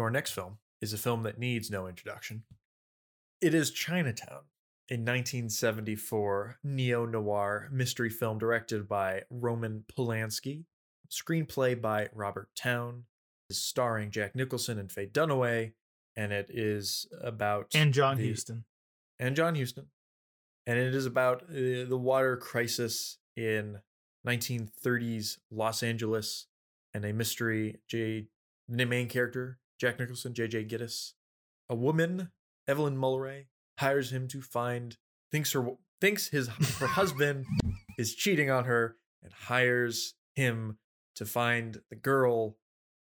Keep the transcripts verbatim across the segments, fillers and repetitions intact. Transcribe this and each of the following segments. So our next film is a film that needs no introduction. It is Chinatown, a nineteen seventy-four neo-noir mystery film directed by Roman Polanski, screenplay by Robert Towne, is starring Jack Nicholson and Faye Dunaway, and it is about... And John the, Huston. And John Huston. And it is about uh, the water crisis in nineteen thirties Los Angeles, and a mystery, J, the main character, Jack Nicholson, J J. Gittes, a woman, Evelyn Mulwray, hires him to find, thinks her thinks his her husband is cheating on her, and hires him to find the girl,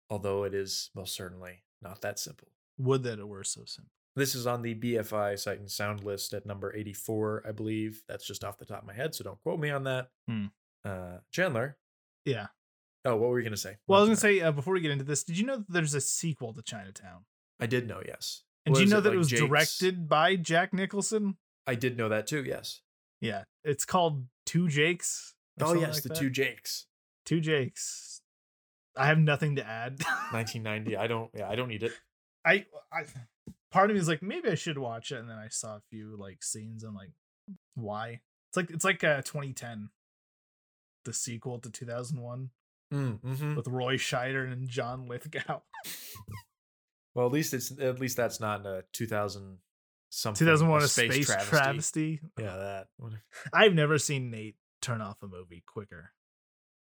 although it is most certainly not that simple. Would that it were so simple. This is on the B F I Sight and Sound list at number eighty-four, I believe. That's just off the top of my head, so don't quote me on that. Hmm. Uh, Chandler. Yeah. Oh, what were you going to say? Well, I'm I was going to say, uh, before we get into this, did you know that there's a sequel to Chinatown? I did know, yes. And what do you know it, that like it was Jake's... directed by Jack Nicholson? I did know that too, yes. Yeah. It's called Two Jakes. Oh, yes, like the that. Two Jakes. Two Jakes. I have nothing to add. nineteen ninety. I don't, yeah, I don't need it. I, I, part of me is like, maybe I should watch it. And then I saw a few like scenes. I'm like, why? It's like, it's like uh, twenty ten, the sequel to two thousand one mm, mm-hmm. with Roy Scheider and John Lithgow. Well, at least it's, at least that's not a two thousand something. two thousand one, a space, space travesty. travesty. Yeah, that. I've never seen Nate turn off a movie quicker.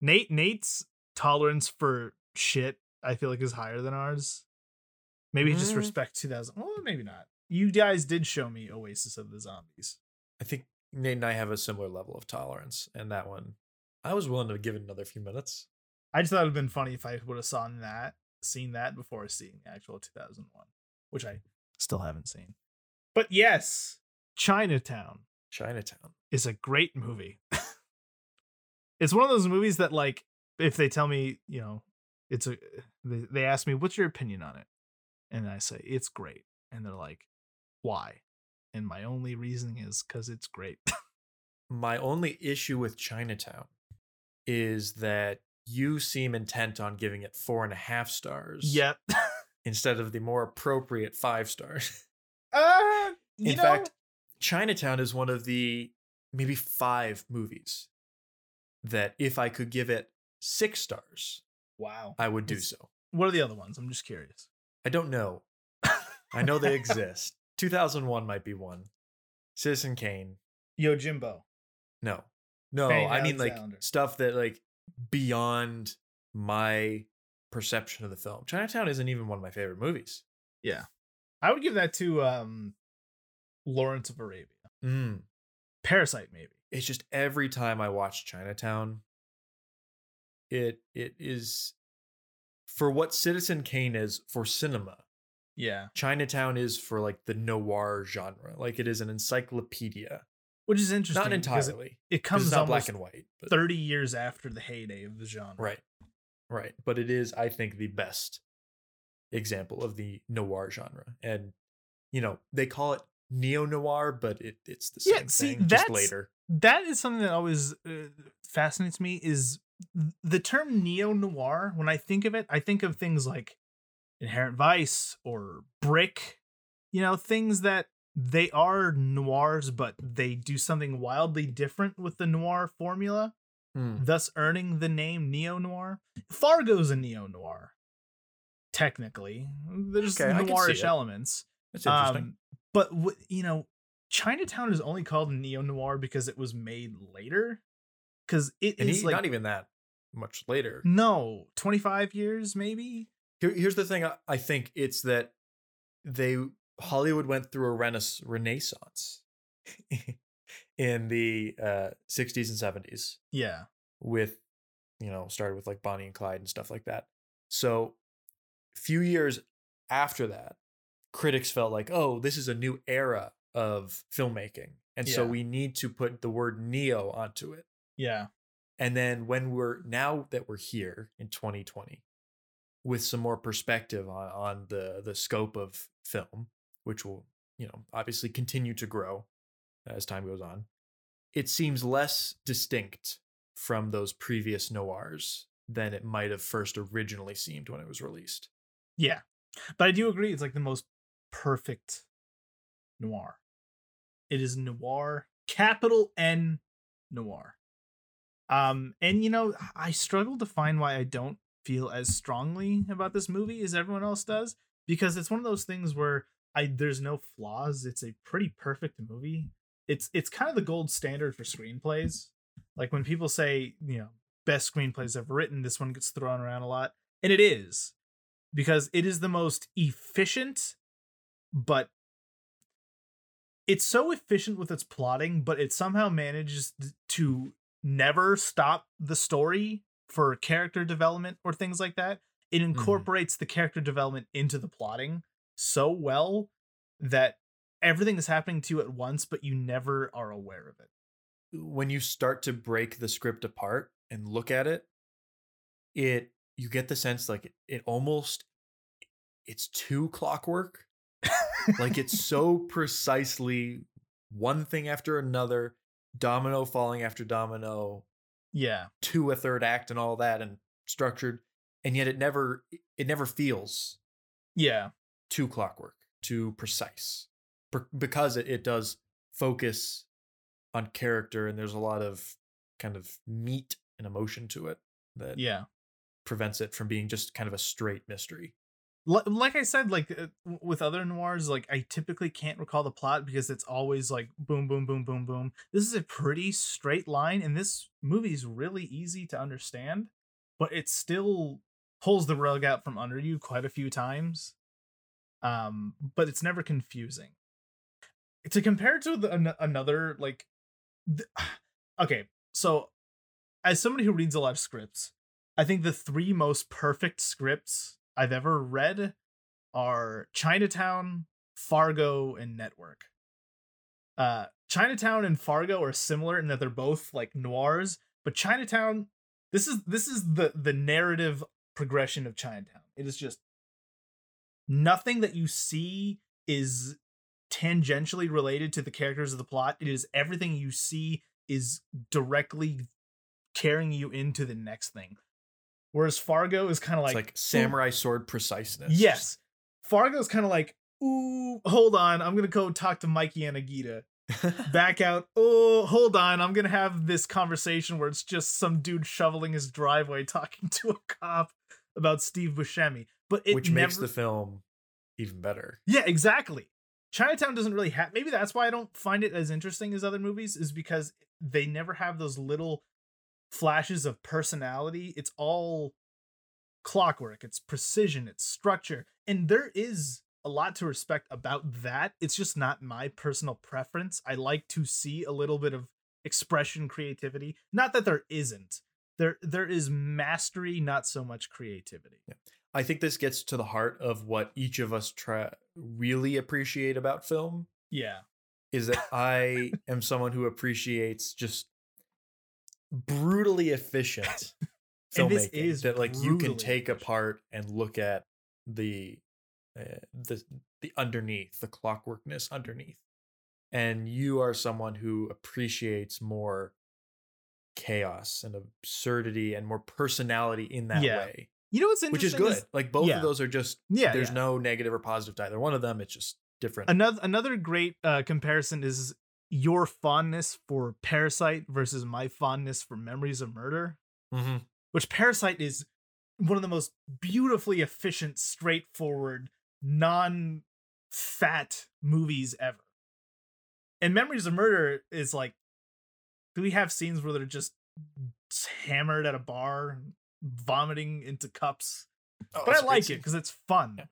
Nate, Nate's tolerance for shit, I feel like, is higher than ours. Maybe mm. just respect two thousand. Well, maybe not. You guys did show me Oasis of the Zombies. I think Nate and I have a similar level of tolerance, and that one, I was willing to give it another few minutes. I just thought it would have been funny if I would have saw that. seen that before seeing the actual two thousand one, which I still haven't seen. But yes, Chinatown Chinatown is a great movie. It's one of those movies that, like, if they tell me, you know, it's a they, they ask me, what's your opinion on it? And I say, it's great. And they're like, why? And my only reasoning is because it's great. My only issue with Chinatown is that you seem intent on giving it four and a half stars. Yep. Instead of the more appropriate five stars. Uh, you In know, fact, Chinatown is one of the maybe five movies that if I could give it six stars, wow, I would do it's, so. What are the other ones? I'm just curious. I don't know. I know they exist. two thousand one might be one. Citizen Kane. Yojimbo. No. No, Fang I mean Alexander. Like stuff that like beyond my perception of the film. Chinatown isn't even one of my favorite movies. Yeah. I would give that to um, Lawrence of Arabia. Mm. Parasite, maybe. It's just every time I watch Chinatown, it it is, for what Citizen Kane is for cinema. Yeah. Chinatown is for like the noir genre. Like it is an encyclopedia. Which is interesting. Not entirely. It, it comes out black and white. But thirty years after the heyday of the genre. Right. Right. But it is, I think, the best example of the noir genre. And, you know, they call it neo-noir, but it, it's the same yeah, see, thing just later. That is something that always uh, fascinates me is the term neo-noir. When I think of it, I think of things like Inherent Vice or Brick, you know, things that they are noirs, but they do something wildly different with the noir formula, mm. thus earning the name neo-noir. Fargo's a neo-noir, technically. There's okay, noirish elements. That's interesting. Um, but, w- you know, Chinatown is only called neo-noir because it was made later. Because it and is he, like, not even that much later. No, twenty-five years, maybe? Here, here's the thing. I, I think it's that they... Hollywood went through a renaissance in the uh, sixties and seventies. Yeah. With, you know, started with like Bonnie and Clyde and stuff like that. So a few years after that, critics felt like, oh, this is a new era of filmmaking. And yeah. so we need to put the word neo onto it. Yeah. And then when we're now that we're here in twenty twenty with some more perspective on, on the, the scope of film, which will, you know, obviously continue to grow as time goes on, it seems less distinct from those previous noirs than it might have first originally seemed when it was released. Yeah. But I do agree it's like the most perfect noir. It is noir, capital N noir. Um, and, you know, I struggle to find why I don't feel as strongly about this movie as everyone else does, because it's one of those things where I there's no flaws. It's a pretty perfect movie. It's it's kind of the gold standard for screenplays. Like when people say, you know, best screenplays ever written, this one gets thrown around a lot. And it is, because it is the most efficient, but it's so efficient with its plotting, but it somehow manages to never stop the story for character development or things like that. It incorporates mm. the character development into the plotting so well that everything is happening to you at once, but you never are aware of it. When you start to break the script apart and look at it, it you get the sense like it, it almost it's too clockwork. Like it's so precisely one thing after another, domino falling after domino, yeah, to a third act and all that, and structured, and yet it never it never feels yeah too clockwork, too precise, per- because it, it does focus on character, and there's a lot of kind of meat and emotion to it that yeah prevents it from being just kind of a straight mystery. Like I said, like uh, with other noirs, like I typically can't recall the plot because it's always like boom, boom, boom, boom, boom. This is a pretty straight line, and this movie is really easy to understand, but it still pulls the rug out from under you quite a few times. Um, but it's never confusing. To compare to the, an- another, like, th- okay, so as somebody who reads a lot of scripts, I think the three most perfect scripts I've ever read are Chinatown, Fargo, and Network. Uh, Chinatown and Fargo are similar in that they're both like noirs, but Chinatown, this is this is the the narrative progression of Chinatown. It is just nothing that you see is tangentially related to the characters of the plot. It is everything you see is directly carrying you into the next thing. Whereas Fargo is kind of like, like samurai sword preciseness. Yes. Fargo is kind of like, ooh, hold on. I'm going to go talk to Mikey and Agita. Back out. Oh, hold on. I'm going to have this conversation where it's just some dude shoveling his driveway talking to a cop about Steve Buscemi. But it Which never... makes the film even better. Yeah, exactly. Chinatown doesn't really have. Maybe that's why I don't find it as interesting as other movies, is because they never have those little flashes of personality. It's all clockwork, it's precision, it's structure, and there is a lot to respect about that. It's just not my personal preference. I like to see a little bit of expression, creativity. Not that there isn't. There there is mastery, not so much creativity. Yeah. I think this gets to the heart of what each of us try really appreciate about film. Yeah. Is that I am someone who appreciates just brutally efficient filmmaking is that like you can take efficient. apart and look at the uh, the the underneath, the clockworkness underneath, and you are someone who appreciates more chaos and absurdity and more personality in that yeah. way. You know what's interesting, which is good. Is, like both yeah. of those are just yeah, there's yeah. no negative or positive to either one of them. It's just different. Another another great uh, comparison is your fondness for Parasite versus my fondness for Memories of Murder, mm-hmm. which Parasite is one of the most beautifully efficient, straightforward, non-fat movies ever. And Memories of Murder is like, do we have scenes where they're just hammered at a bar, vomiting into cups? Oh, but I like it because it's fun. Yeah.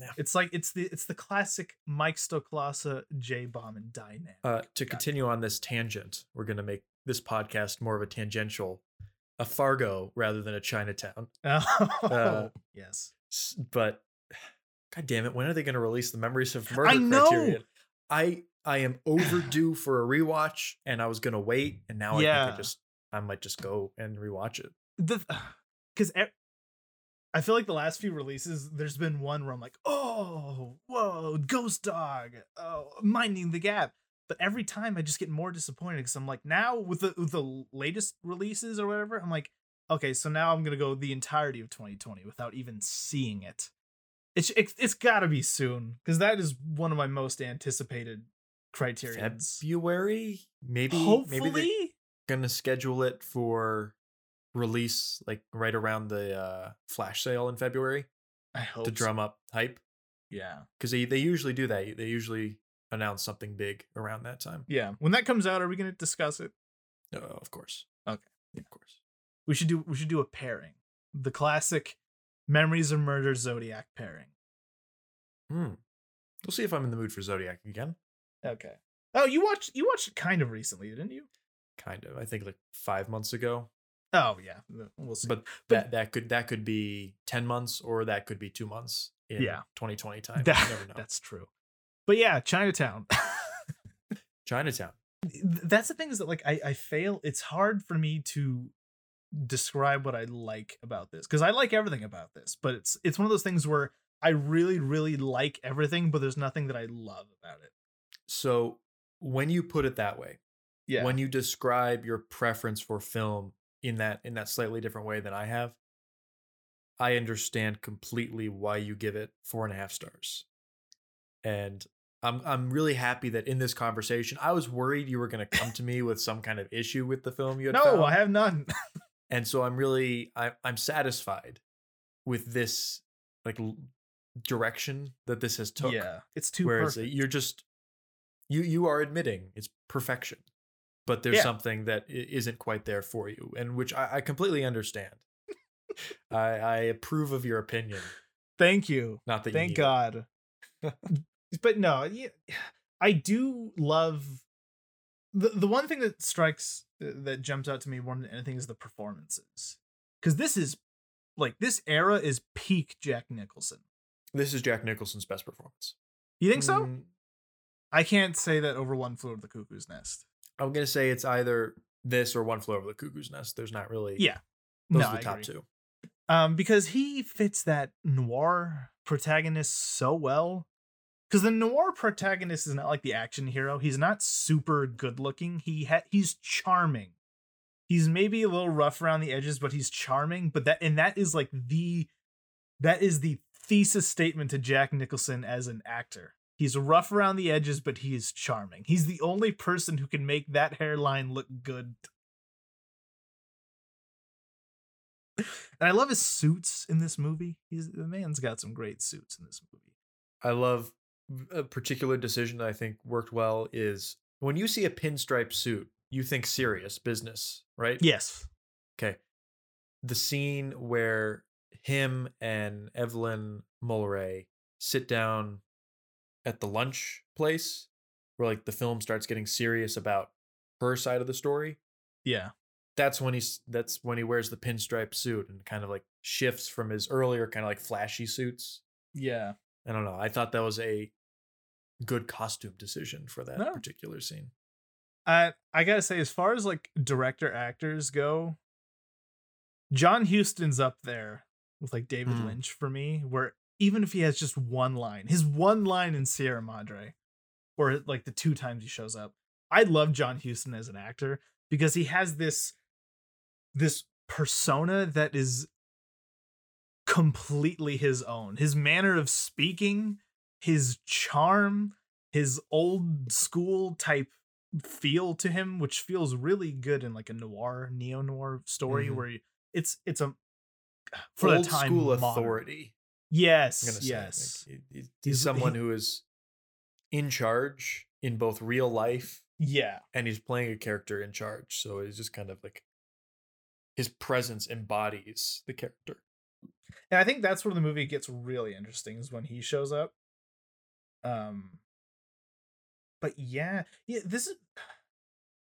Yeah. It's like it's the it's the classic Mike Stoklasa J bomb and dynamic. Uh, to Got continue it. on this tangent, we're gonna make this podcast more of a tangential, a Fargo rather than a Chinatown. Oh uh, yes, but God damn it, when are they gonna release the Memories of Murder? I know. Criterion? I I am overdue for a rewatch, and I was gonna wait, and now yeah. I think I just I might just go and rewatch it. The because. I feel like the last few releases, there's been one where I'm like, oh, whoa, Ghost Dog, oh, Minding the Gap. But every time I just get more disappointed because I'm like, now with the with the latest releases or whatever, I'm like, okay, so now I'm going to go the entirety of twenty twenty without even seeing it. It's it's, it's got to be soon, because that is one of my most anticipated criteria. February, maybe. Hopefully, maybe they're gonna schedule it for release like right around the uh, flash sale in February. I hope to drum so. up hype. Yeah, because they they usually do that. They usually announce something big around that time. Yeah, when that comes out, are we gonna discuss it? No, oh, of course. Okay, yeah. Of course. We should do we should do a pairing. The classic Memories of Murder Zodiac pairing. Hmm. We'll see if I'm in the mood for Zodiac again. Okay. Oh, you watched you watched it kind of recently, didn't you? Kind of. I think like five months ago. Oh yeah. We'll see. But, but that that could that could be ten months or that could be two months in yeah. twenty twenty time. That, you never know. That's true. But yeah, Chinatown. Chinatown. That's the thing is that like I, I fail. It's hard for me to describe what I like about this, because I like everything about this, but it's it's one of those things where I really really like everything, but there's nothing that I love about it. So when you put it that way, yeah, when you describe your preference for film in that in that slightly different way than I have, I understand completely why you give it four and a half stars. And I'm I'm really happy that in this conversation, I was worried you were going to come to me with some kind of issue with the film you had No, found. I have none. And so I'm really I, I'm satisfied with this like direction that this has took. Yeah, it's too Whereas perfect. You're just you you are admitting it's perfection, but there's yeah. something that isn't quite there for you, and which I, I completely understand. I I approve of your opinion. Thank you. Not that. Thank you God. But no, I do love the the one thing that strikes that jumps out to me more than anything is the performances, because this is like this era is peak Jack Nicholson. This is Jack Nicholson's best performance. You think so? Mm. I can't say that over One Flew Over the Cuckoo's Nest. I'm gonna say it's either this or One Flew Over the Cuckoo's Nest. There's not really yeah. Those no, are the I top agree. two. Um, because he fits that noir protagonist so well. Because the noir protagonist is not like the action hero. He's not super good looking. He ha- he's charming. He's maybe a little rough around the edges, but he's charming. But that and that is like the that is the thesis statement to Jack Nicholson as an actor. He's rough around the edges, but he is charming. He's the only person who can make that hairline look good. And I love his suits in this movie. He's the man's got some great suits in this movie. I love a particular decision that I think worked well is when you see a pinstripe suit, you think serious business, right? Yes. Okay. The scene where him and Evelyn Mulwray sit down at the lunch place where like the film starts getting serious about her side of the story. Yeah. That's when he's that's when he wears the pinstripe suit and kind of like shifts from his earlier kind of like flashy suits. Yeah. I don't know. I thought that was a good costume decision for that no. particular scene. I I gotta say, as far as like director actors go, John Huston's up there with like David mm. Lynch for me, where even if he has just one line, his one line in Sierra Madre, or like the two times he shows up, I love John Huston as an actor because he has this. this persona that is completely his own. His manner of speaking, his charm, his old school type feel to him, which feels really good in like a noir, neo-noir story mm-hmm. where it's it's a for old the time school modern. authority. Yes, yes. Like, he, he's, he's someone he, who is in charge in both real life, yeah, and he's playing a character in charge. So it's just kind of like his presence embodies the character. And I think that's where the movie gets really interesting is when he shows up. Um, but yeah, yeah, this is,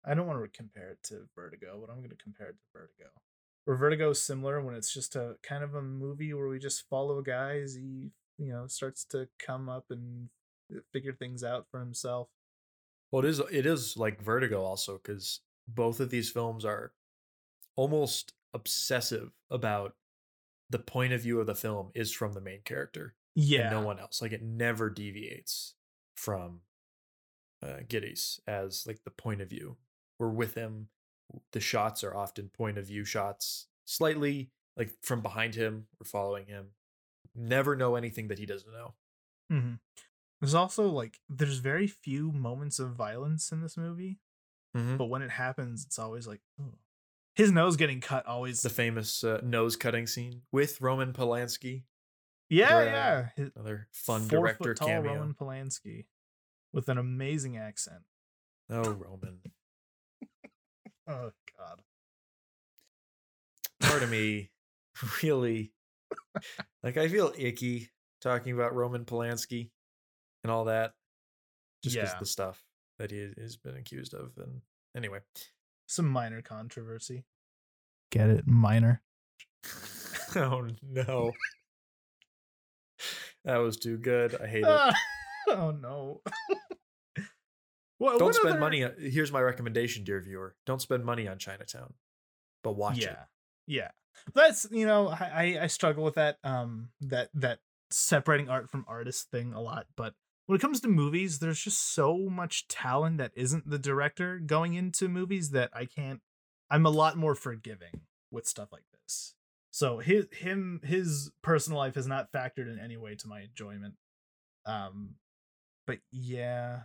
I don't want to compare it to Vertigo, but I'm going to compare it to Vertigo. Where Vertigo is similar when it's just a kind of a movie where we just follow a guy as he, you know, starts to come up and figure things out for himself. Well, it is, it is like Vertigo also, because both of these films are almost obsessive about the point of view of the film is from the main character. Yeah. And no one else. Like it never deviates from uh, Gittes as like the point of view. We're with him. The shots are often point of view shots, slightly like from behind him. We're following him. never know anything that he doesn't know. Mm-hmm. There's also like there's very few moments of violence in this movie, mm-hmm. but when it happens, it's always like oh. his nose getting cut. Always the famous uh, nose cutting scene with Roman Polanski. Yeah, yeah, his another fun director foot tall cameo. Roman Polanski with an amazing accent. Oh, Roman. Oh God. Part of me really like I feel icky talking about Roman Polanski and all that just because yeah. of the stuff that he has been accused of. And anyway, some minor controversy. Get it? Minor. Oh no. That was too good. I hate it. Uh, oh no. What, don't what spend other... money. On, here's my recommendation, dear viewer. Don't spend money on Chinatown, but watch yeah. it. Yeah. That's, you know, I, I struggle with that, um, that, that separating art from artist thing a lot. But when it comes to movies, there's just so much talent that isn't the director going into movies that I can't, I'm a lot more forgiving with stuff like this. So his, him, his personal life has not factored in any way to my enjoyment. Um, but yeah.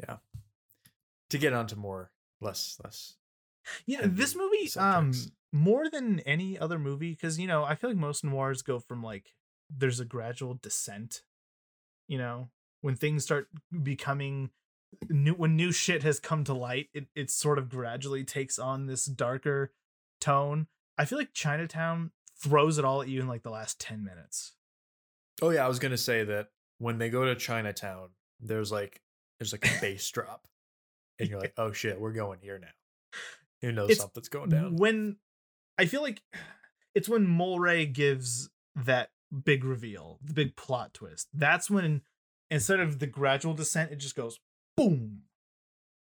Yeah. To get onto more, less, less. Yeah. This movie, subjects. um, more than any other movie, because, you know, I feel like most noirs go from like there's a gradual descent, you know, when things start becoming new, when new shit has come to light, it, it sort of gradually takes on this darker tone. I feel like Chinatown throws it all at you in like the last ten minutes. Oh, yeah. I was going to say that when they go to Chinatown, there's like there's like a bass drop and you're like, oh, shit, we're going here now. You know, it's something's going down when. I feel like it's when Mulwray gives that big reveal, the big plot twist. That's when, instead of the gradual descent, it just goes boom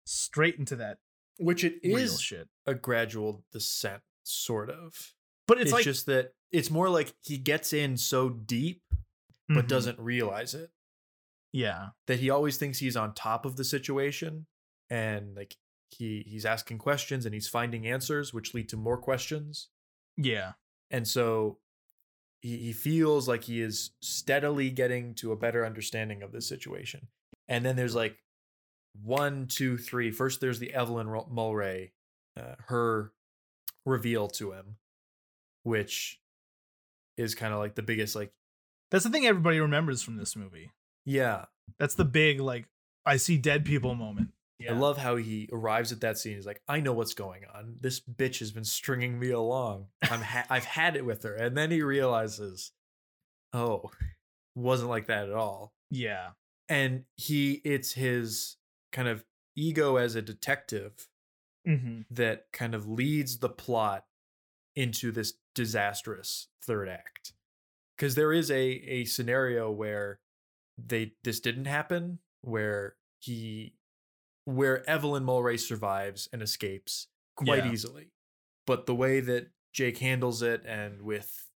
straight into that. Which it is shit. A gradual descent, sort of. But it's, it's like, just that it's more like he gets in so deep, but mm-hmm. doesn't realize it. Yeah, that he always thinks he's on top of the situation, and like. He he's asking questions and he's finding answers, which lead to more questions. Yeah. And so he, he feels like he is steadily getting to a better understanding of this situation. And then there's like one, two, three. First, there's the Evelyn Mulwray, uh, her reveal to him, which is kind of like the biggest, like. That's the thing everybody remembers from this movie. Yeah. That's the big, like, I see dead people moment. Yeah. I love how he arrives at that scene. He's like, I know what's going on. This bitch has been stringing me along. I'm ha- I've had it with her. And then he realizes, oh, wasn't like that at all. Yeah. And he it's his kind of ego as a detective mm-hmm. that kind of leads the plot into this disastrous third act. Because there is a, a scenario where they this didn't happen, where he... where Evelyn Mulwray survives and escapes quite yeah. easily. But the way that Jake handles it, and with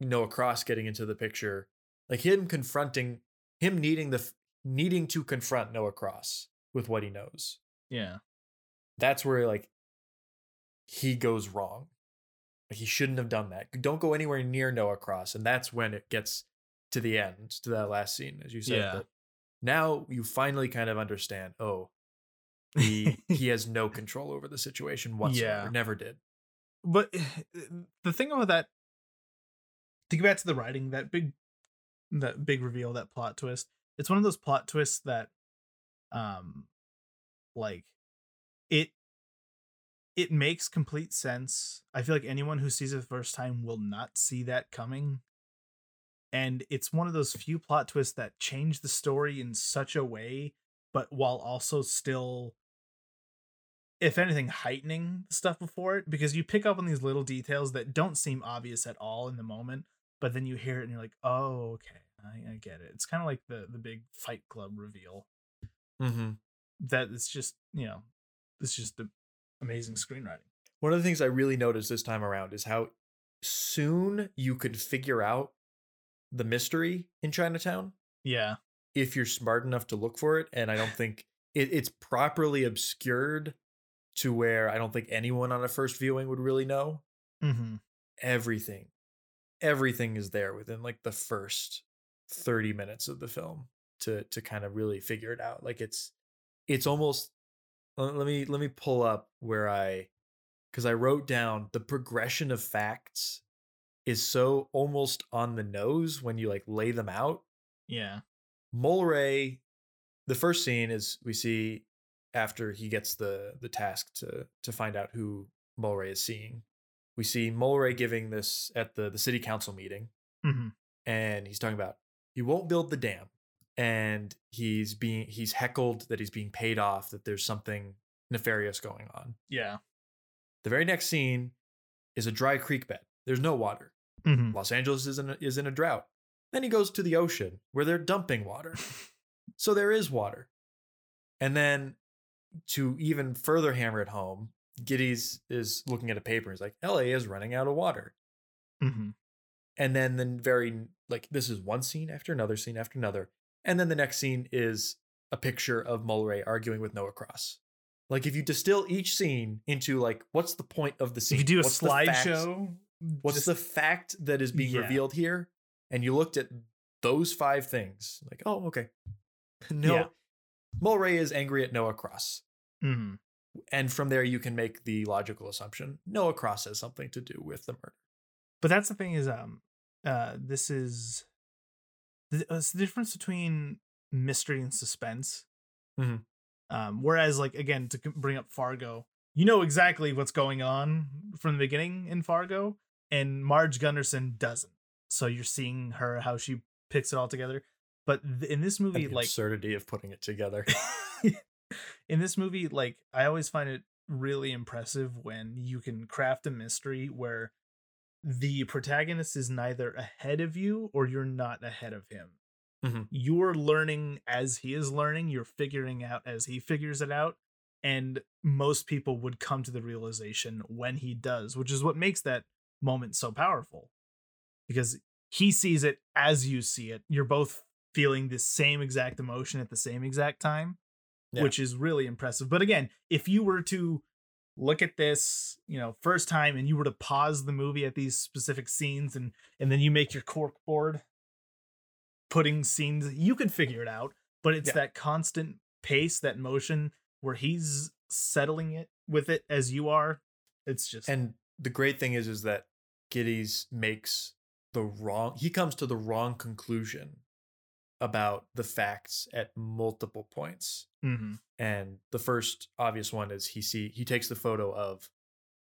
Noah Cross getting into the picture, like him confronting him, needing the needing to confront Noah Cross with what he knows. Yeah. That's where like he goes wrong. Like he shouldn't have done that. Don't go anywhere near Noah Cross. And that's when it gets to the end, to that last scene, as you said. Yeah. Now you finally kind of understand, oh, he he has no control over the situation whatsoever. Yeah. Never did. But the thing about that, to get back to the writing, that big that big reveal, that plot twist, it's one of those plot twists that um like it it makes complete sense. I feel like anyone who sees it the first time will not see that coming. And it's one of those few plot twists that change the story in such a way, but while also still, if anything, heightening the stuff before it, because you pick up on these little details that don't seem obvious at all in the moment, but then you hear it and you're like, oh, okay, I, I get it. It's kind of like the, the big Fight Club reveal. Mm-hmm. That it's just, you know, it's just the amazing screenwriting. One of the things I really noticed this time around is how soon you could figure out the mystery in Chinatown. Yeah. If you're smart enough to look for it. And I don't think it, it's properly obscured to where I don't think anyone on a first viewing would really know mm-hmm. everything. everything is there within like the first thirty minutes of the film to to kind of really figure it out. Like it's it's almost let me let me pull up where I because I wrote down the progression of facts is so almost on the nose when you like lay them out. Yeah. Mulwray, the first scene is we see after he gets the the task to to find out who Mulwray is seeing. We see Mulwray giving this at the, the city council meeting, mm-hmm. and he's talking about he won't build the dam, and he's being he's heckled that he's being paid off, that there's something nefarious going on. Yeah. The very next scene is a dry creek bed. There's no water. Mm-hmm. Los Angeles is in a, is in a drought. Then he goes to the ocean where they're dumping water. So there is water. And then to even further hammer it home, Gittes is looking at a paper. He's like, L A is running out of water. Mm-hmm. And then the very, like, this is one scene after another scene after another. And then the next scene is a picture of Mulwray arguing with Noah Cross. Like, if you distill each scene into, like, what's the point of the scene? If you do a slideshow. What's just, the fact that is being yeah. revealed here? And you looked at those five things. Like, oh, okay. No. Yeah. Mulwray is angry at Noah Cross. Mm-hmm. And from there, you can make the logical assumption Noah Cross has something to do with the murder. But that's the thing is, um, uh, this is it's the difference between mystery and suspense. Mm-hmm. Um, whereas, like, again, to bring up Fargo, you know exactly what's going on from the beginning in Fargo, and Marge Gunderson doesn't. So you're seeing her, how she picks it all together. But th- in this movie, the like absurdity of putting it together. In this movie, like, I always find it really impressive when you can craft a mystery where the protagonist is neither ahead of you or you're not ahead of him. Mm-hmm. You're learning as he is learning. You're figuring out as he figures it out. And most people would come to the realization when he does, which is what makes that moment so powerful, because he sees it as you see it. You're both feeling the same exact emotion at the same exact time. Yeah. Which is really impressive. But again, if you were to look at this, you know, first time and you were to pause the movie at these specific scenes and and then you make your cork board putting scenes, you could figure it out. But it's yeah. that constant pace, that motion where he's settling it with it as you are. It's just. And the great thing is, is that Gittes makes the wrong. He comes to the wrong conclusion about the facts at multiple points. Mm-hmm. And the first obvious one is he see he takes the photo of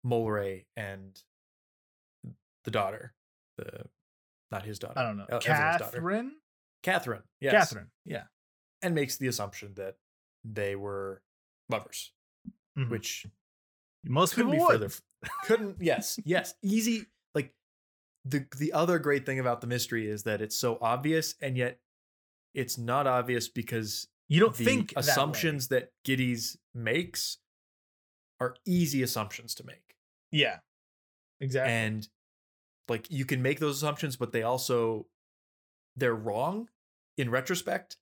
Mulwray and the daughter, the not his daughter. I don't know. Uh, Catherine. Catherine. Yes. Catherine. Yeah. And makes the assumption that they were lovers, mm-hmm. which most people would. Further, couldn't. Yes. Yes. Easy. Like the the other great thing about the mystery is that it's so obvious, and yet it's not obvious because you don't the think assumptions that, that Gittes makes are easy assumptions to make. Yeah, exactly. And like you can make those assumptions, but they also they're wrong in retrospect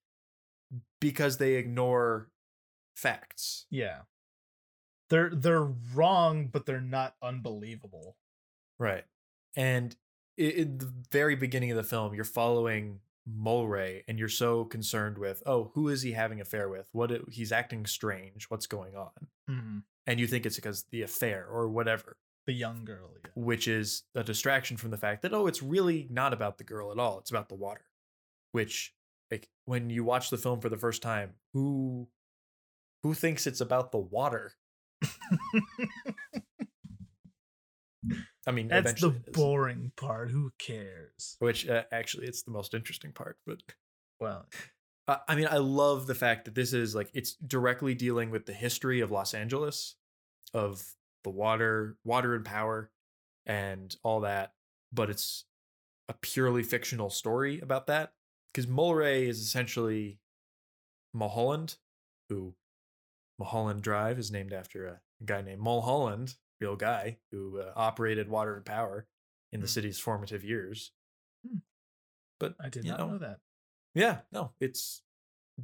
because they ignore facts. Yeah, they're they're wrong, but they're not unbelievable. Right. And in the very beginning of the film, you're following Mulwray and you're so concerned with, oh, who is he having an affair with? What it, he's acting strange. What's going on? Mm-hmm. And you think it's because the affair or whatever. The young girl. Yeah. Which is a distraction from the fact that, oh, it's really not about the girl at all. It's about the water, which like when you watch the film for the first time, who who thinks it's about the water? I mean, that's the boring part. Who cares? Which uh, actually, it's the most interesting part. But well, uh, I mean, I love the fact that this is like it's directly dealing with the history of Los Angeles, of the water, water and power and all that. But it's a purely fictional story about that because Mulwray is essentially Mulholland, who Mulholland Drive is named after a guy named Mulholland. Real guy who uh, operated water and power in the mm. city's formative years. Mm. But I did not know, know that. Yeah, no, it's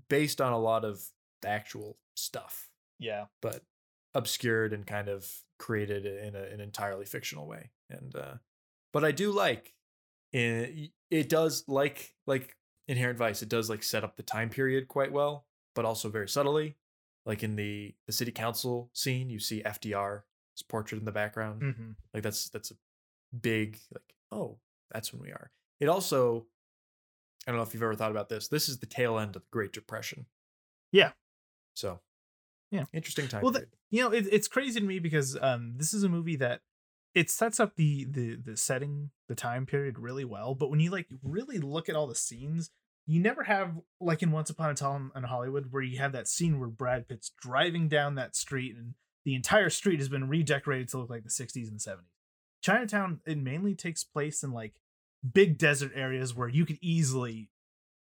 based on a lot of actual stuff. Yeah, but obscured and kind of created in a, an entirely fictional way. And uh, but I do like it, it does like like Inherent Vice. It does like set up the time period quite well, but also very subtly. Like in the, the city council scene, you see F D R's portrait in the background. Mm-hmm. Like that's that's a big like, oh, that's when we are. It also, I don't know if you've ever thought about this. This is the tail end of the Great Depression. Yeah. So. Yeah. Interesting time. Well, the, you know, it, it's crazy to me because um, this is a movie that it sets up the, the the setting, the time period really well. But when you like really look at all the scenes, you never have like in Once Upon a Time in Hollywood where you have that scene where Brad Pitt's driving down that street and the entire street has been redecorated to look like the sixties and seventies. Chinatown, it mainly takes place in like big desert areas where you could easily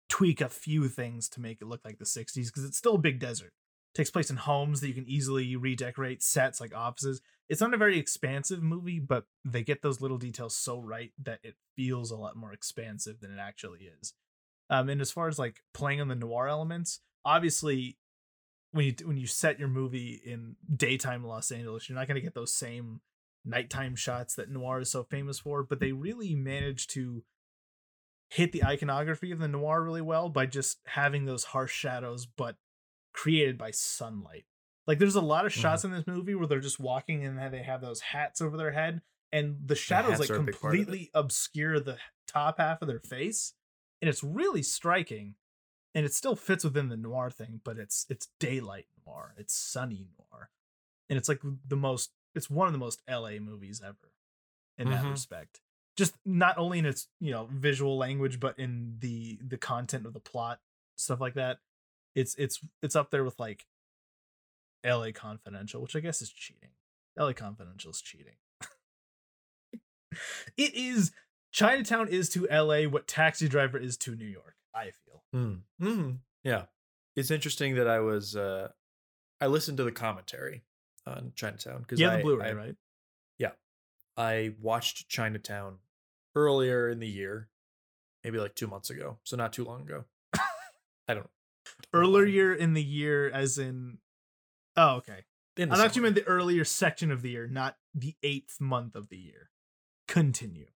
tweak a few things to make it look like the sixties because it's still a big desert. Takes place in homes that you can easily redecorate, sets like offices. It's not a very expansive movie, but they get those little details so right that it feels a lot more expansive than it actually is. Um, and as far as like playing on the noir elements, obviously when you when you set your movie in daytime Los Angeles, you're not going to get those same nighttime shots that noir is so famous for, but they really managed to hit the iconography of the noir really well by just having those harsh shadows, but created by sunlight. Like there's a lot of shots mm-hmm. in this movie where they're just walking and they have those hats over their head and the shadows the like completely obscure the top half of their face, and it's really striking, and it still fits within the noir thing, but it's it's daylight noir, it's sunny noir, and it's like the most it's one of the most L A movies ever in mm-hmm. that respect, just not only in its, you know, visual language, but in the the content of the plot, stuff like that. It's it's it's up there with like L A Confidential, which I guess is cheating. L A Confidential is cheating. It is. Chinatown is to L A what Taxi Driver is to New York, I feel. Mm. Mm-hmm. Yeah. It's interesting that I was uh, I listened to the commentary on Chinatown because yeah, the Blu-ray, I, right? Yeah. I watched Chinatown earlier in the year, maybe like two months ago. So not too long ago. I don't know. Earlier in the year, as in, oh, okay. In I thought you meant the earlier section of the year, not the eighth month of the year. Continue.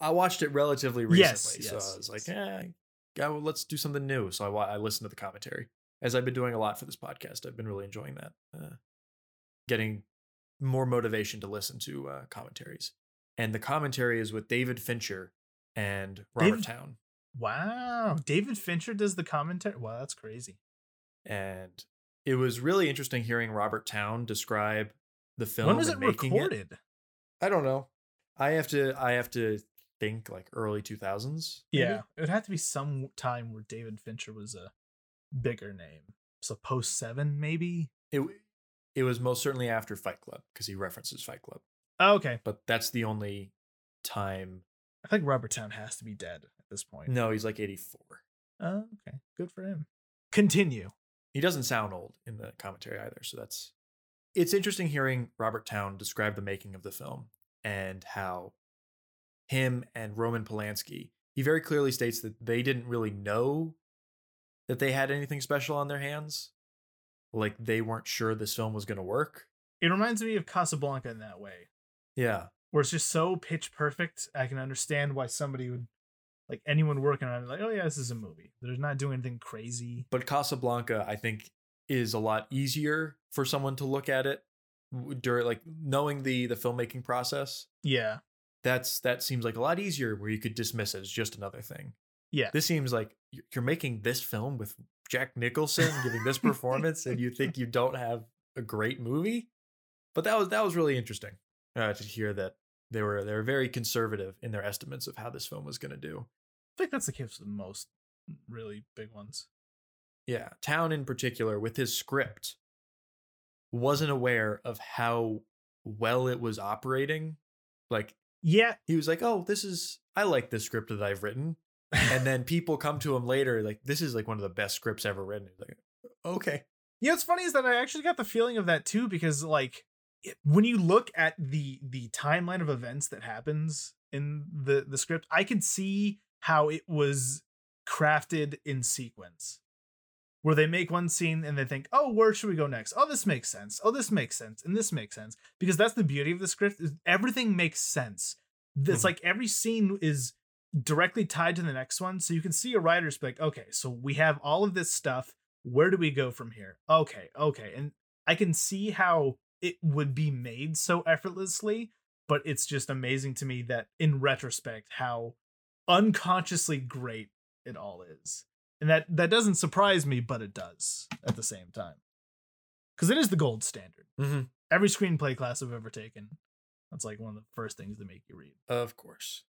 I watched it relatively recently, yes, yes, so I was yes. like, eh, God, well, let's do something new. So I I listened to the commentary, as I've been doing a lot for this podcast. I've been really enjoying that, uh, getting more motivation to listen to uh, commentaries. And the commentary is with David Fincher and Robert David- Towne. Wow, David Fincher does the commentary. Wow, that's crazy. And it was really interesting hearing Robert Towne describe the film. When was it recorded? It. I don't know. I have to. I have to think like early two thousands. Yeah, it would have to be some time where David Fincher was a bigger name. So post seven, maybe. It it was most certainly after Fight Club because he references Fight Club. Oh, okay, but that's the only time. I think Robert Towne has to be dead. This point. No, he's like eighty-four. Oh, okay. Good for him. Continue. He doesn't sound old in the commentary either, so that's it's interesting hearing Robert Towne describe the making of the film and how him and Roman Polanski, he very clearly states that they didn't really know that they had anything special on their hands. Like they weren't sure this film was going to work. It reminds me of Casablanca in that way. Yeah. Where it's just so pitch perfect, I can understand why somebody would Like anyone working on it, like, oh yeah, this is a movie. They're not doing anything crazy. But Casablanca, I think, is a lot easier for someone to look at it during, like, knowing the the filmmaking process. Yeah, that's that seems like a lot easier, where you could dismiss it as just another thing. Yeah, this seems like you're making this film with Jack Nicholson giving this performance, and you think you don't have a great movie. But that was that was really interesting uh, to hear that they were they were very conservative in their estimates of how this film was going to do. I think that's the case with most really big ones. Yeah, Towne in particular, with his script, wasn't aware of how well it was operating. Like, yeah, he was like, "Oh, this is I like this script that I've written," and then people come to him later like, "This is like one of the best scripts ever written." He's like, "Okay." You know, what's funny is that I actually got the feeling of that too, because like it, when you look at the the timeline of events that happens in the the script, I could see how it was crafted in sequence, where they make one scene and they think, oh, where should we go next? Oh, this makes sense. Oh, this makes sense. And this makes sense, because that's the beauty of the script, is everything makes sense. It's mm-hmm. like every scene is directly tied to the next one. So you can see a writer's like, okay, so we have all of this stuff. Where do we go from here? Okay, okay. And I can see how it would be made so effortlessly, but it's just amazing to me that in retrospect, how unconsciously great it all is. And that, that doesn't surprise me, but it does at the same time. Because it is the gold standard. Mm-hmm. Every screenplay class I've ever taken, that's like one of the first things to make you read. Of course.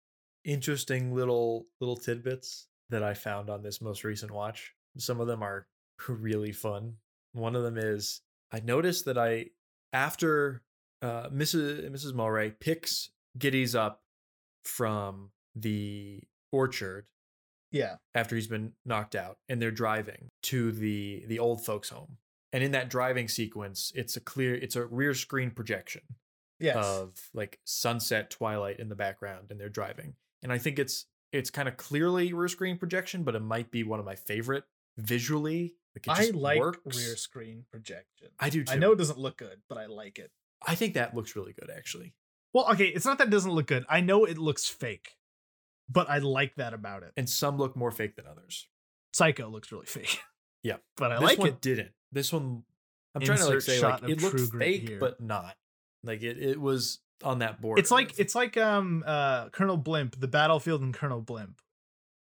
Interesting little little tidbits that I found on this most recent watch. Some of them are really fun. One of them is, I noticed that I, after uh, Missus Missus Mulwray picks Gittes up from the orchard, yeah, after he's been knocked out, and they're driving to the the old folks' home. And in that driving sequence, it's a clear, it's a rear screen projection, yes, of like sunset, twilight in the background, and they're driving. And I think it's it's kind of clearly rear screen projection, but it might be one of my favorite visually. Like, I like works. Rear screen projection. I do too. I know it doesn't look good, but I like it. I think that looks really good, actually. Well, okay, it's not that it doesn't look good. I know it looks fake, but I like that about it. And some look more fake than others. Psycho looks really fake. Yeah, but I this like one it. Didn't this one? I'm Insert trying to like say like it looked fake, here. But not like it. It was on that border. It's like it's like um uh Colonel Blimp, the battlefield in Colonel Blimp.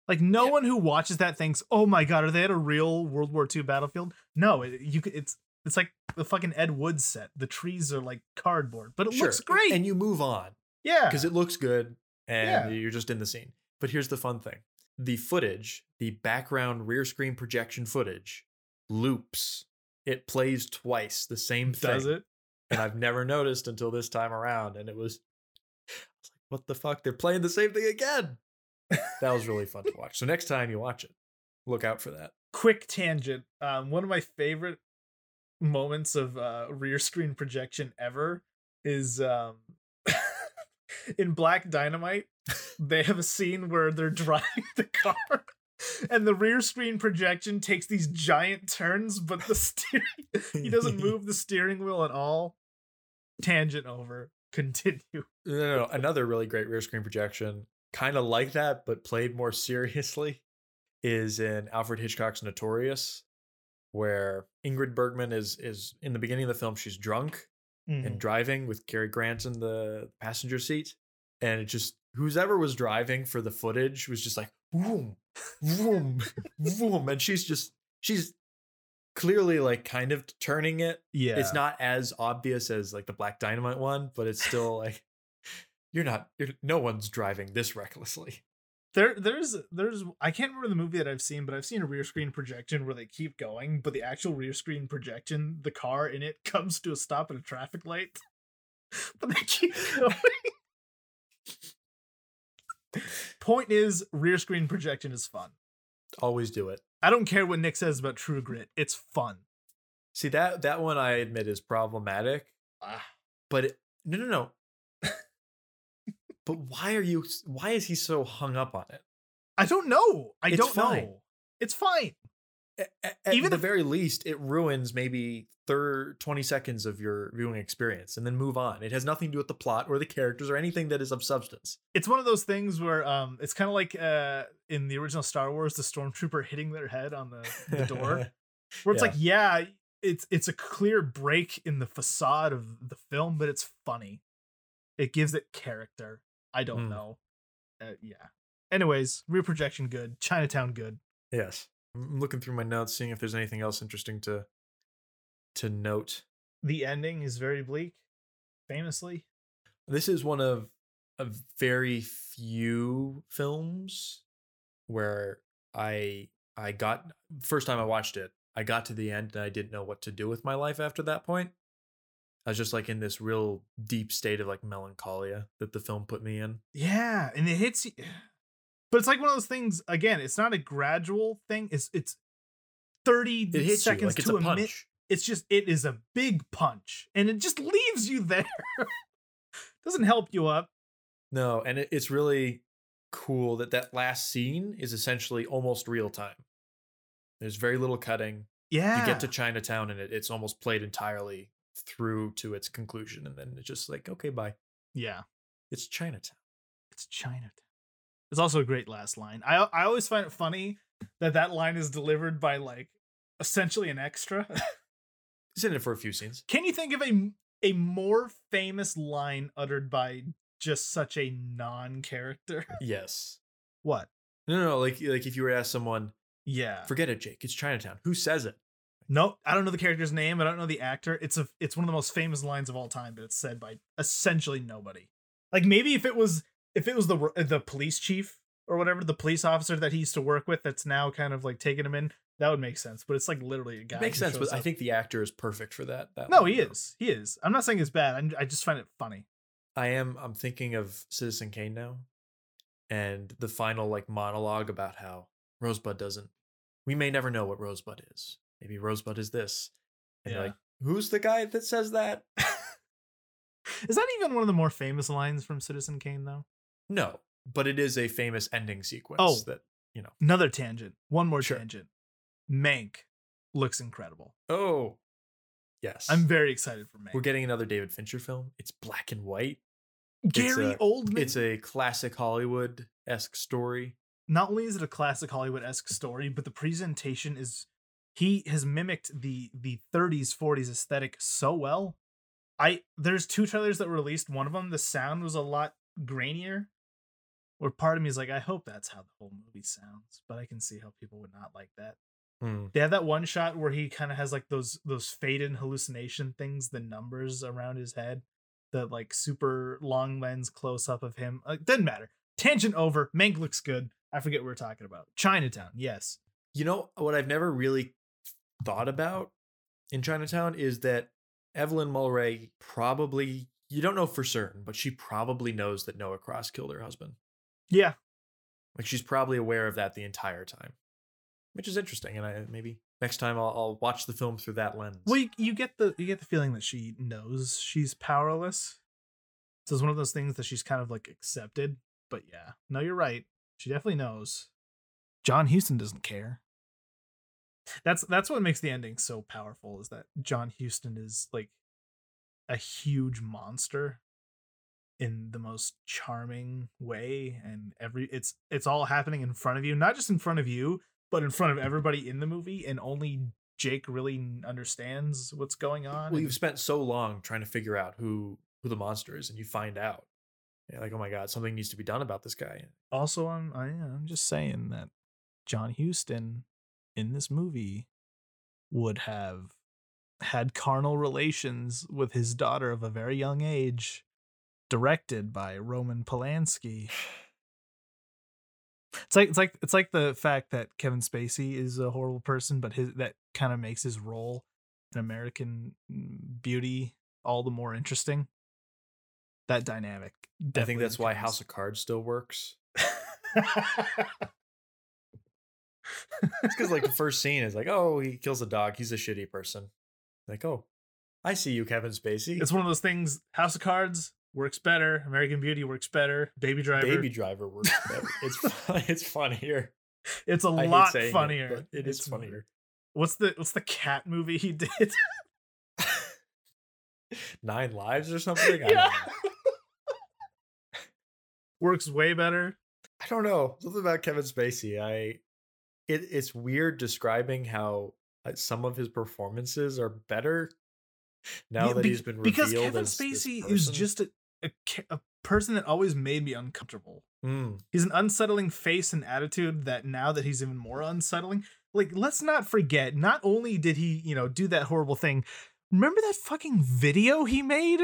Like, no yeah. one who watches that thinks, oh my God, are they at a real World War Two battlefield? No, it, you it's it's like the fucking Ed Wood set. The trees are like cardboard, but it sure. looks great. And you move on. Yeah. Because it looks good and yeah. you're just in the scene. But here's the fun thing. The footage, the background rear screen projection footage, loops. It plays twice the same thing. Does it? And I've never noticed until this time around. And it was, I was like, what the fuck? They're playing the same thing again. That was really fun to watch. So next time you watch it, look out for that. Quick tangent. Um, one of my favorite moments of uh, rear screen projection ever is um, in Black Dynamite. They have a scene where they're driving the car and the rear screen projection takes these giant turns, but the steering he doesn't move the steering wheel at all. Tangent over. Continue. No, no, no. Another really great rear screen projection, kind of like that, but played more seriously, is in Alfred Hitchcock's Notorious, where Ingrid Bergman is is in the beginning of the film, she's drunk mm. and driving with Cary Grant in the passenger seat. And it just, whoever was driving for the footage was just like, vroom, vroom, vroom. And she's just, she's clearly like kind of turning it. Yeah. It's not as obvious as like the Black Dynamite one, but it's still like, You're not, you're, no one's driving this recklessly. There, there's, there's, I can't remember the movie that I've seen, but I've seen a rear screen projection where they keep going, but the actual rear screen projection, the car in it comes to a stop at a traffic light, but they keep going. Point is, rear screen projection is fun. Always do it. I don't care what Nick says about True Grit. It's fun. See, that, that one I admit is problematic, ah. but it, no, no, no. But why are you, why is he so hung up on it? I don't know. I it's don't fine. know. It's fine. At, at Even the if, very least, it ruins maybe third twenty seconds of your viewing experience and then move on. It has nothing to do with the plot or the characters or anything that is of substance. It's one of those things where um, it's kind of like uh, in the original Star Wars, the stormtrooper hitting their head on the, the door where it's yeah. like, yeah, it's, it's a clear break in the facade of the film, but it's funny. It gives it character. I don't mm. know. Uh, yeah. Anyways, rear projection good. Chinatown good. Yes. I'm looking through my notes, seeing if there's anything else interesting to to note. The ending is very bleak, famously. This is one of a very few films where I I got first time I watched it, I got to the end and I didn't know what to do with my life after that point. I was just like in this real deep state of like melancholia that the film put me in. Yeah. And it hits you. But it's like one of those things, again, it's not a gradual thing. It's it's thirty it seconds like to a, a punch. Minute. It's just, it is a big punch and it just leaves you there. Doesn't help you up. No. And it, it's really cool that that last scene is essentially almost real time. There's very little cutting. Yeah. You get to Chinatown and it, it's almost played entirely through to its conclusion, and then it's just like, okay, bye. Yeah, it's Chinatown. It's Chinatown. It's also a great last line. I I always find it funny that that line is delivered by, like, essentially an extra. He's in it for a few scenes. Can you think of a a more famous line uttered by just such a non-character? Yes. What? No, no, no. Like, like if you were to ask someone, yeah, forget it, Jake. It's Chinatown. Who says it? Nope. I don't know the character's name. I don't know the actor. It's a. It's one of the most famous lines of all time, but it's said by essentially nobody. Like, maybe if it was if it was the the police chief or whatever, the police officer that he used to work with, that's now kind of like taking him in. That would make sense, but it's like literally a guy. It makes sense, but up. I think the actor is perfect for that. that no, he though. is. He is. I'm not saying it's bad. I'm, I just find it funny. I am. I'm thinking of Citizen Kane now, and the final like monologue about how Rosebud doesn't. We may never know what Rosebud is. Maybe Rosebud is this. And yeah. Like, who's the guy that says that? Is that even one of the more famous lines from Citizen Kane, though? No, but it is a famous ending sequence. Oh, that you know. Another tangent. One more sure. tangent. Mank looks incredible. Oh, yes. I'm very excited for Mank. We're getting another David Fincher film. It's black and white. Gary it's a, Oldman. It's a classic Hollywood-esque story. Not only is it a classic Hollywood-esque story, but the presentation is, he has mimicked the the thirties, forties aesthetic so well. I There's two trailers that were released. One of them, the sound was a lot grainier. Where part of me is like, I hope that's how the whole movie sounds, but I can see how people would not like that. Mm. They have that one shot where he kind of has like those those fade-in hallucination things, the numbers around his head, the like super long lens close-up of him. Uh, doesn't matter. Tangent over. Mank looks good. I forget what we're talking about. Chinatown, yes. You know what I've never really thought about in Chinatown is that Evelyn Mulwray probably, you don't know for certain, but she probably knows that Noah Cross killed her husband. Yeah. Like, she's probably aware of that the entire time. Which is interesting, and I maybe next time I'll, I'll watch the film through that lens. Well, you, you get the you get the feeling that she knows she's powerless. So it's one of those things that she's kind of like accepted. But yeah, no, you're right. She definitely knows. John Huston doesn't care. That's that's what makes the ending so powerful, is that John Huston is like a huge monster in the most charming way, and every it's it's all happening in front of you, not just in front of you, but in front of everybody in the movie, and only Jake really understands what's going on. Well, you've spent so long trying to figure out who, who the monster is, and you find out. You're like, oh my God, something needs to be done about this guy. Also, I'm, I, I'm just saying that John Huston in this movie would have had carnal relations with his daughter of a very young age, directed by Roman Polanski. It's like it's like it's like the fact that Kevin Spacey is a horrible person, but his that kind of makes his role in American Beauty all the more interesting. That dynamic. I think that's why House of Cards still works. It's because like the first scene is like, oh, he kills a dog. He's a shitty person. Like, oh, I see you, Kevin Spacey. It's one of those things. House of Cards works better. American Beauty works better. Baby Driver. Baby Driver works better. It's it's funnier. It's a I lot funnier. It, it is it's funnier. Weird. What's the what's the cat movie he did? Nine Lives or something? Yeah. I don't know. Works way better. I don't know. Something about Kevin Spacey. I it it's weird describing how some of his performances are better now yeah, that be, he's been revealed. Because Kevin as Spacey is just a A, a person that always made me uncomfortable. Mm. He's an unsettling face and attitude that now that he's even more unsettling. Like, let's not forget, not only did he, you know, do that horrible thing. Remember that fucking video he made?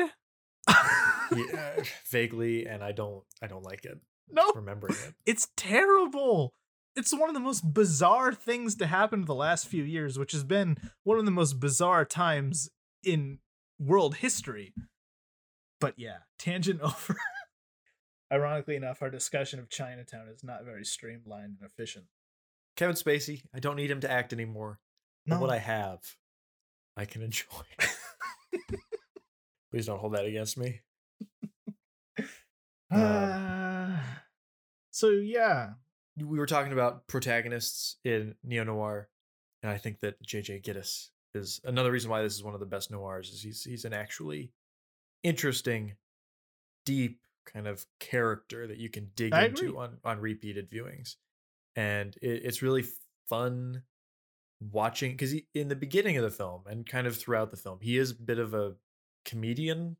Yeah, vaguely, and I don't, I don't like it. No, nope. Remembering it, it's terrible. It's one of the most bizarre things to happen the last few years, which has been one of the most bizarre times in world history. But yeah, tangent over. Ironically enough, our discussion of Chinatown is not very streamlined and efficient. Kevin Spacey, I don't need him to act anymore. No. But what I have, I can enjoy. Please don't hold that against me. Uh, uh, so yeah. We were talking about protagonists in neo-noir, and I think that J J. Gittes is another reason why this is one of the best noirs, is he's he's an actually interesting, deep, kind of character that you can dig I into agree. on on repeated viewings. And it, it's really fun watching, because in the beginning of the film and kind of throughout the film, he is a bit of a comedian,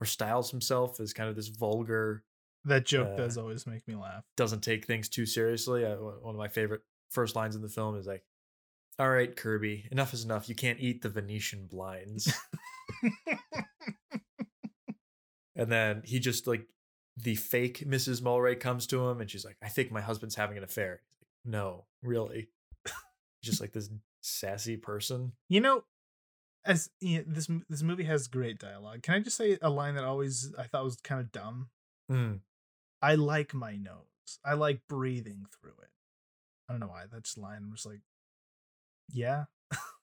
or styles himself as kind of this vulgar. That joke uh, does always make me laugh. Doesn't take things too seriously. I, one of my favorite first lines in the film is like, "All right, Kirby, enough is enough. You can't eat the Venetian blinds." And then he just like the fake Missus Mulwray comes to him and she's like, "I think my husband's having an affair." Like, no, really. Just like this sassy person. You know, as you know, this this movie has great dialogue. Can I just say a line that always I thought was kind of dumb? Mm. I like my nose. I like breathing through it. I don't know why. That just line was like, yeah,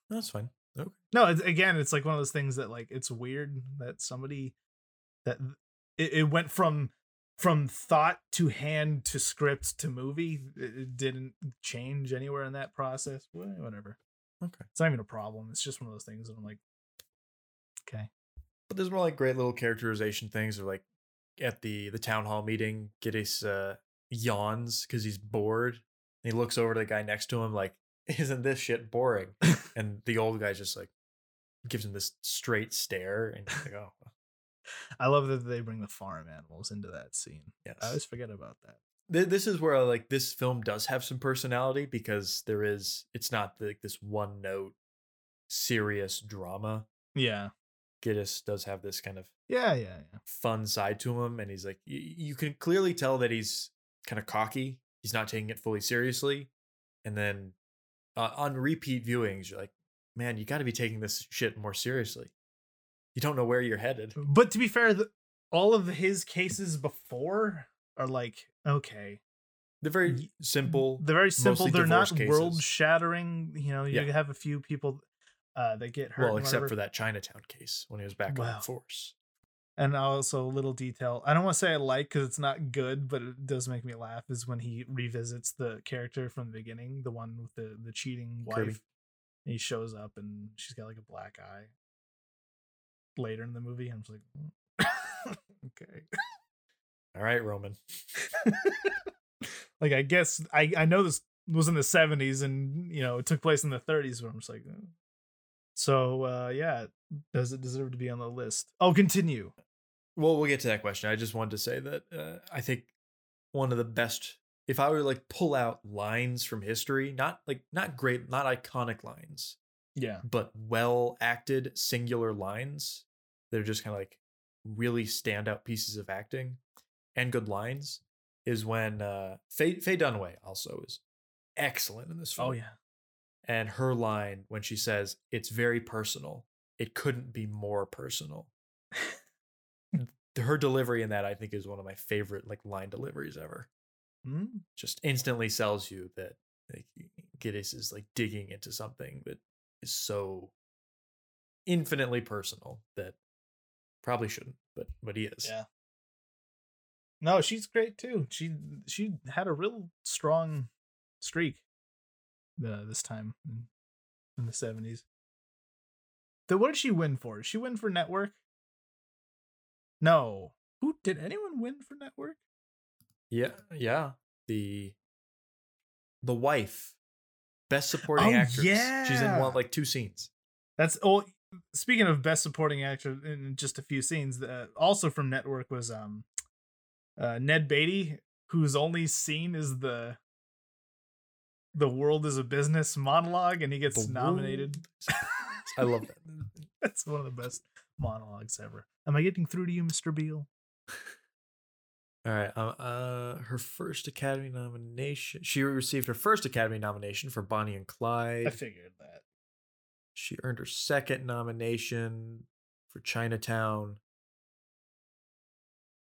that's fine. Okay. No, it's, again, it's like one of those things that like it's weird that somebody that it, it went from from thought to hand to script to movie. It, it didn't change anywhere in that process. Whatever. Okay, it's not even a problem. It's just one of those things that I'm like, okay. But there's more like great little characterization things, or like at the the town hall meeting, Gittes uh, yawns because he's bored. And he looks over to the guy next to him like, "Isn't this shit boring?" And the old guy just like gives him this straight stare, and he's like, "Oh." I love that they bring the farm animals into that scene. Yes, I always forget about that. This is where like this film does have some personality, because there is, it's not like this one note serious drama. Yeah. Gittes does have this kind of yeah, yeah, yeah. fun side to him. And he's like, you can clearly tell that he's kind of cocky. He's not taking it fully seriously. And then uh, on repeat viewings, you're like, man, you got to be taking this shit more seriously. You don't know where you're headed. But to be fair, the, all of his cases before are like, okay, they're very simple. They're very simple. They're not world shattering. You know, you yeah. have a few people uh, that get hurt. Well, except for that Chinatown case when he was back wow. on the force. And also a little detail I don't want to say I like, because it's not good, but it does make me laugh, is when he revisits the character from the beginning, the one with the, the cheating wife. Kirby. And he shows up and she's got like a black eye later in the movie. I'm just like, okay. All right, Roman. Like, I guess I, I know this was in the seventies and, you know, it took place in the thirties, but I'm just like, oh. So, uh, yeah, does it deserve to be on the list? Oh, continue. Well, we'll get to that question. I just wanted to say that uh, I think one of the best, if I were to like pull out lines from history, not like not great, not iconic lines. Yeah. But well acted singular lines. They're just kind of like really standout pieces of acting and good lines, is when uh, Faye, Faye Dunaway also is excellent in this film. Oh, yeah. And her line when she says, "It's very personal. It couldn't be more personal." Her delivery in that, I think, is one of my favorite like line deliveries ever. Mm. Just instantly sells you that like, Gittes is like digging into something that is so infinitely personal that probably shouldn't, but but he is. Yeah. No, she's great too. She she had a real strong streak uh, this time in the seventies. Then what did she win for? Did she win for Network? No. Who did anyone win for Network? Yeah, yeah. The the wife, best supporting oh, actress. Yeah. She's in one like two scenes. That's oh. Speaking of best supporting actor in just a few scenes, uh, also from Network was um, uh, Ned Beatty, whose only scene is the "The World is a Business" monologue, and he gets the nominated. I love that. That's one of the best monologues ever. Am I getting through to you, Mister Beale? All right. Uh, uh, her first Academy nomination. She received her first Academy nomination for Bonnie and Clyde. I figured that. She earned her second nomination for Chinatown.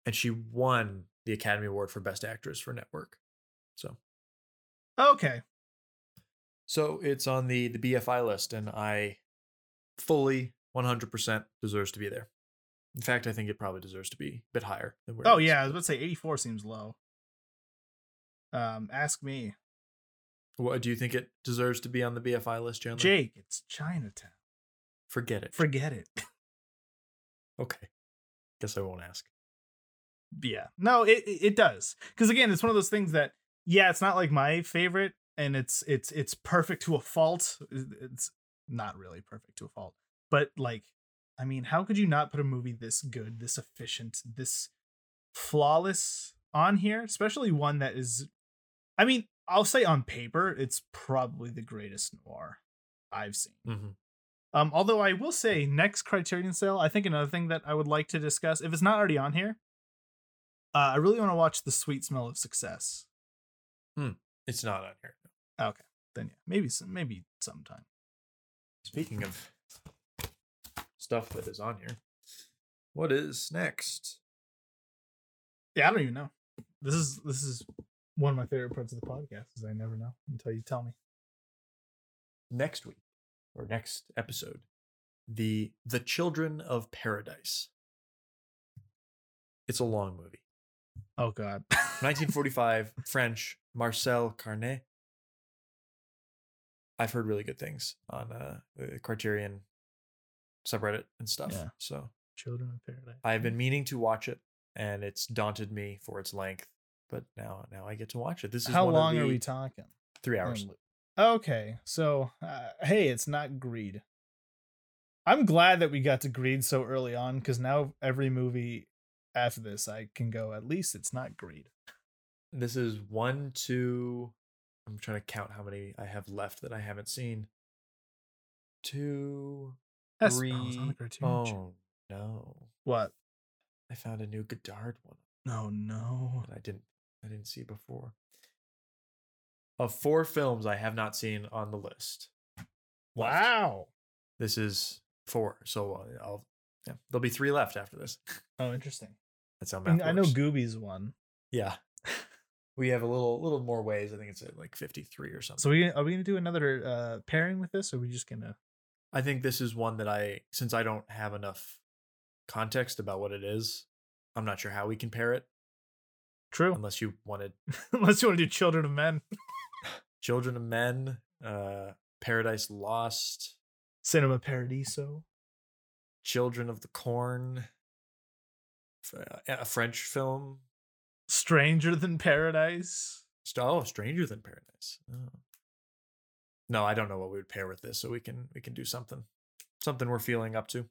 And she won the Academy Award for Best Actress for Network. So. Okay. So it's on the, the B F I list, and I fully one hundred percent deserves to be there. In fact, I think it probably deserves to be a bit higher than where. Oh, yeah. I was about to say eighty-four seems low. Um, ask me. What do you think it deserves to be on the B F I list, Chandler? Jake, it's Chinatown. Forget it. Forget it. Okay. Guess I won't ask. yeah, no, it it does. Because again, it's one of those things that, yeah, it's not like my favorite, and it's it's it's perfect to a fault. It's not really perfect to a fault, but like, I mean, how could you not put a movie this good, this efficient, this flawless on here? Especially one that is, I mean, I'll say on paper, it's probably the greatest noir I've seen. Mm-hmm. Um, although I will say, next Criterion sale, I think another thing that I would like to discuss, if it's not already on here, uh, I really want to watch The Sweet Smell of Success. Hmm. It's not on here. Okay, then yeah, maybe some, maybe sometime. Speaking of stuff that is on here, what is next? Yeah, I don't even know. This is this is one of my favorite parts of the podcast, is I never know until you tell me. Next week, or next episode, the the Children of Paradise. It's a long movie. Oh God. nineteen forty-five, French, Marcel Carné. I've heard really good things on uh, the Criterion subreddit and stuff. Yeah. So Children of Paradise. I've been meaning to watch it, and it's daunted me for its length, but now now I get to watch it. This is how one long of the, are we talking? Three hours. Um, okay, so uh, hey, it's not Greed. I'm glad that we got to Greed so early on, because now every movie after this, I can go, at least it's not Greed. This is one, two. I'm trying to count how many I have left that I haven't seen. Two, That's, three. Oh, oh no! What? I found a new Godard one. Oh no! That I didn't. I didn't see before. Of four films I have not seen on the list. Wow! This is four. So I'll. Yeah, there'll be three left after this. Oh, interesting. That's how math works. I know Gooby's one. Yeah. We have a little little more ways. I think it's at like fifty-three or something. So we, are we going to do another uh, pairing with this? Or are we just going to? I think this is one that I, since I don't have enough context about what it is, I'm not sure how we can pair it. True. Unless you wanted. Unless you want to do Children of Men. Children of Men. Uh, Paradise Lost. Cinema Paradiso. Children of the Corn. A French film. Stranger Than Paradise. Oh, Stranger Than Paradise. Oh. No, I don't know what we would pair with this, so we can we can do something. Something we're feeling up to.